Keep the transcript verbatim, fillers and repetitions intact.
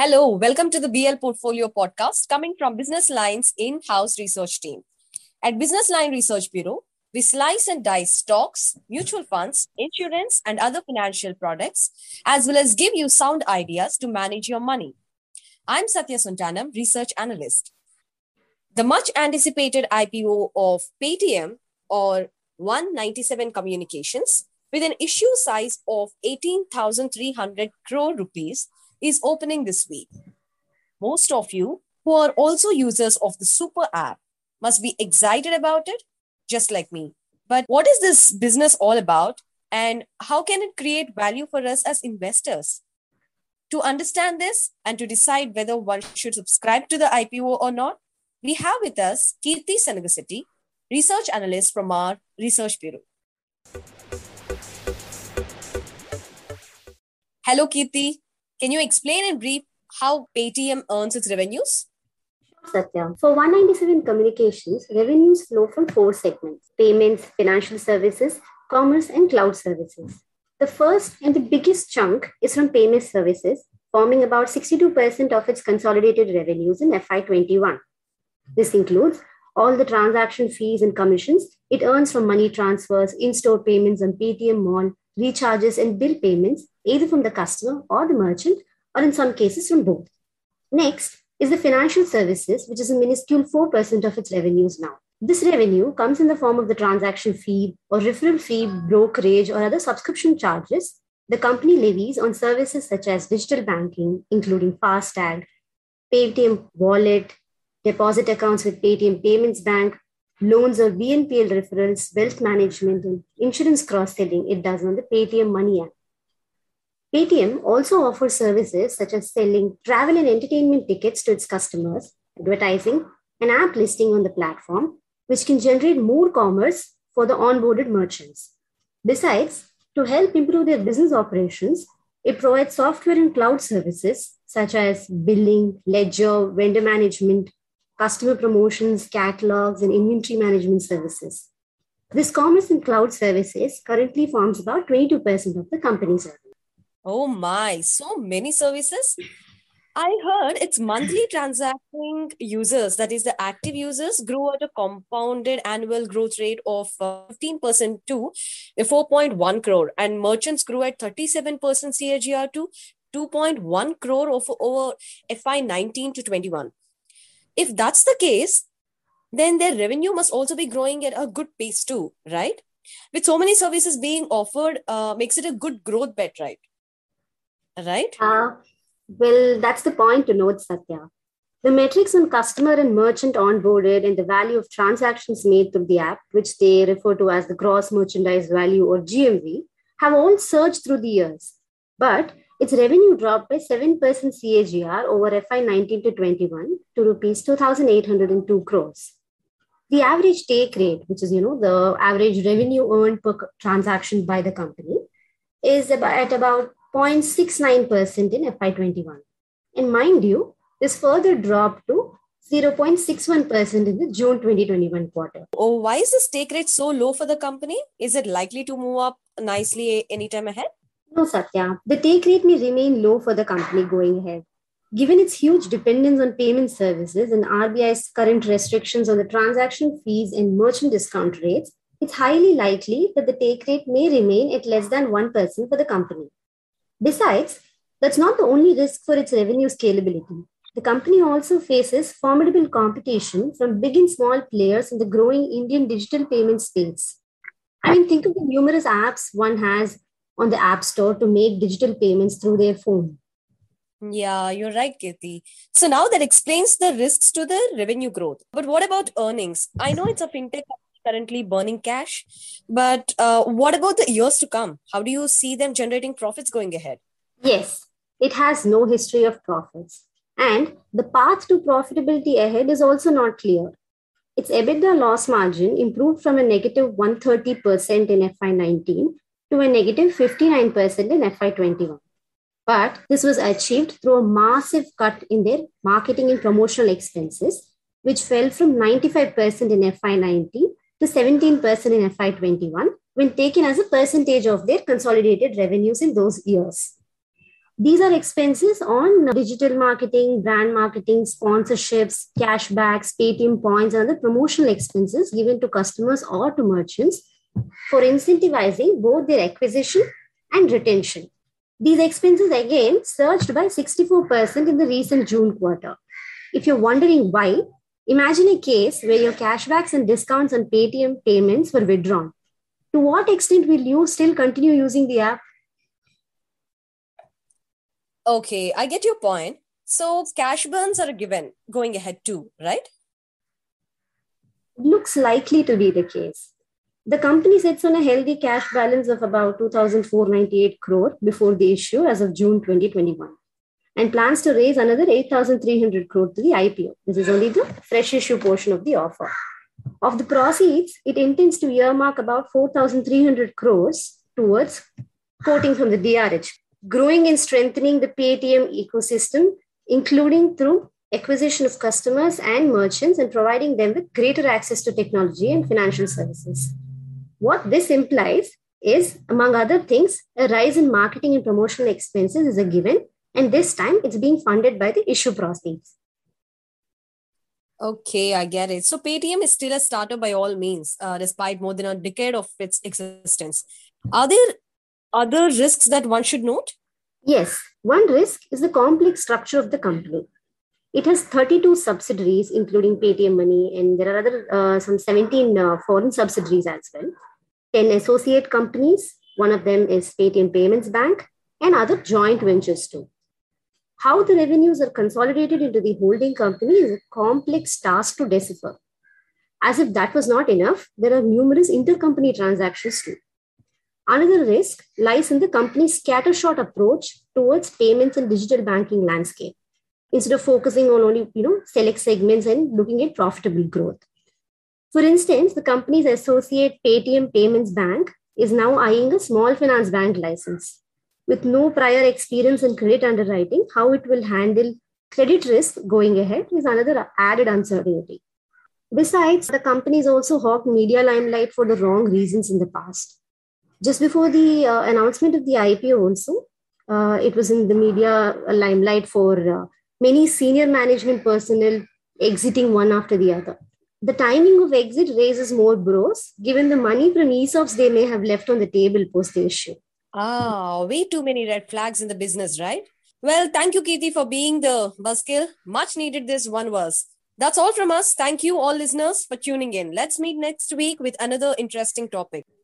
Hello, welcome to the B L Portfolio podcast coming from Business Line's in-house research team. At Business Line Research Bureau, we slice and dice stocks, mutual funds, insurance, and other financial products, as well as give you sound ideas to manage your money. I'm Satya Sontanam, research analyst. The much anticipated I P O of Paytm or one ninety-seven Communications with an issue size of eighteen thousand three hundred crore rupees is opening this week. Most of you who are also users of the super app must be excited about it, just like me. But what is this business all about and how can it create value for us as investors? To understand this and to decide whether one should subscribe to the I P O or not, we have with us Keerthi Sanagasetti, research analyst from our research bureau. Hello, Keerthi. Can you explain in brief how Paytm earns its revenues? Sure, Satya. For one ninety-seven Communications, revenues flow from four segments: payments, financial services, commerce, and cloud services. The first and the biggest chunk is from payment services, forming about sixty-two percent of its consolidated revenues in F Y twenty-one. This includes all the transaction fees and commissions it earns from money transfers, in-store payments on Paytm Mall, recharges and bill payments, either from the customer or the merchant, or in some cases from both. Next is the financial services, which is a minuscule four percent of its revenues now. This revenue comes in the form of the transaction fee or referral fee, brokerage, or other subscription charges the company levies on services such as digital banking, including Fastag, Paytm Wallet, deposit accounts with Paytm Payments Bank, loans or B N P L referrals, wealth management, and insurance cross-selling it does on the Paytm Money App. Paytm also offers services such as selling travel and entertainment tickets to its customers, advertising, and app listing on the platform, which can generate more commerce for the onboarded merchants. Besides, to help improve their business operations, it provides software and cloud services such as billing, ledger, vendor management, customer promotions, catalogs, and inventory management services. This commerce and cloud services currently forms about twenty-two percent of the company's revenue. Oh my, so many services. I heard its monthly transacting users, that is the active users, grew at a compounded annual growth rate of fifteen percent to four point one crore, and merchants grew at thirty-seven percent C A G R to two point one crore over F Y nineteen to twenty-one. If that's the case, then their revenue must also be growing at a good pace too, right? With so many services being offered, uh, makes it a good growth bet, right? Right? Uh, well, that's the point to note, Satya. The metrics on customer and merchant onboarded and the value of transactions made through the app, which they refer to as the gross merchandise value or G M V, have all surged through the years. But its revenue dropped by seven percent C A G R over F Y nineteen to twenty-one to rupees two thousand eight hundred two crores. The average take rate, which is, you know, the average revenue earned per transaction by the company, is about at about zero point six nine percent in F Y twenty-one. And mind you, this further dropped to zero point six one percent in the June twenty twenty-one quarter. Oh, why is this take rate so low for the company? Is it likely to move up nicely anytime ahead? No, Satya, the take rate may remain low for the company going ahead. Given its huge dependence on payment services and R B I's current restrictions on the transaction fees and merchant discount rates, it's highly likely that the take rate may remain at less than one percent for the company. Besides, that's not the only risk for its revenue scalability. The company also faces formidable competition from big and small players in the growing Indian digital payment space. I mean, think of the numerous apps one has on the App Store to make digital payments through their phone. Yeah, you're right, Keerthi. So now that explains the risks to the revenue growth. But what about earnings? I know it's a fintech company currently burning cash, but uh, what about the years to come? How do you see them generating profits going ahead? Yes, it has no history of profits. And the path to profitability ahead is also not clear. Its EBITDA loss margin improved from a negative one hundred thirty percent in F Y nineteen to a negative fifty-nine percent in F Y twenty-one. But this was achieved through a massive cut in their marketing and promotional expenses, which fell from ninety-five percent in F Y nineteen to seventeen percent in F Y twenty-one, when taken as a percentage of their consolidated revenues in those years. These are expenses on digital marketing, brand marketing, sponsorships, cashbacks, Paytm points, and other promotional expenses given to customers or to merchants for incentivizing both their acquisition and retention. These expenses again surged by sixty-four percent in the recent June quarter. If you're wondering why, imagine a case where your cashbacks and discounts on Paytm payments were withdrawn. To what extent will you still continue using the app? Okay, I get your point. So cash burns are a given going ahead too, right? Looks likely to be the case. The company sits on a healthy cash balance of about two thousand four hundred ninety-eight crore before the issue as of June twenty twenty-one and plans to raise another eight thousand three hundred crore to the I P O. This is only the fresh issue portion of the offer. Of the proceeds, it intends to earmark about four thousand three hundred crores towards quoting from the D R H. Growing and strengthening the Paytm ecosystem, including through acquisition of customers and merchants and providing them with greater access to technology and financial services. What this implies is, among other things, a rise in marketing and promotional expenses is a given, and this time it's being funded by the issue proceeds. Okay, I get it. So Paytm is still a startup by all means, uh, despite more than a decade of its existence. Are there other risks that one should note? Yes. One risk is the complex structure of the company. It has thirty-two subsidiaries, including Paytm Money, and there are other uh, some seventeen uh, foreign subsidiaries as well. ten associate companies, one of them is Paytm Payments Bank, and other joint ventures too. How the revenues are consolidated into the holding company is a complex task to decipher. As if that was not enough, there are numerous intercompany transactions too. Another risk lies in the company's scattershot approach towards payments and digital banking landscape, instead of focusing on only, you know, select segments and looking at profitable growth. For instance, the company's associate Paytm Payments Bank is now eyeing a small finance bank license. With no prior experience in credit underwriting, how it will handle credit risk going ahead is another added uncertainty. Besides, the company has also hawked media limelight for the wrong reasons in the past. Just before the uh, announcement of the I P O also, uh, it was in the media limelight for uh, many senior management personnel exiting one after the other. The timing of exit raises more bros, given the money from E S O Ps they may have left on the table post the issue. Ah, way too many red flags in the business, right? Well, thank you, Keerthi, for being the buzzkill. Much needed this one verse. That's all from us. Thank you all listeners for tuning in. Let's meet next week with another interesting topic.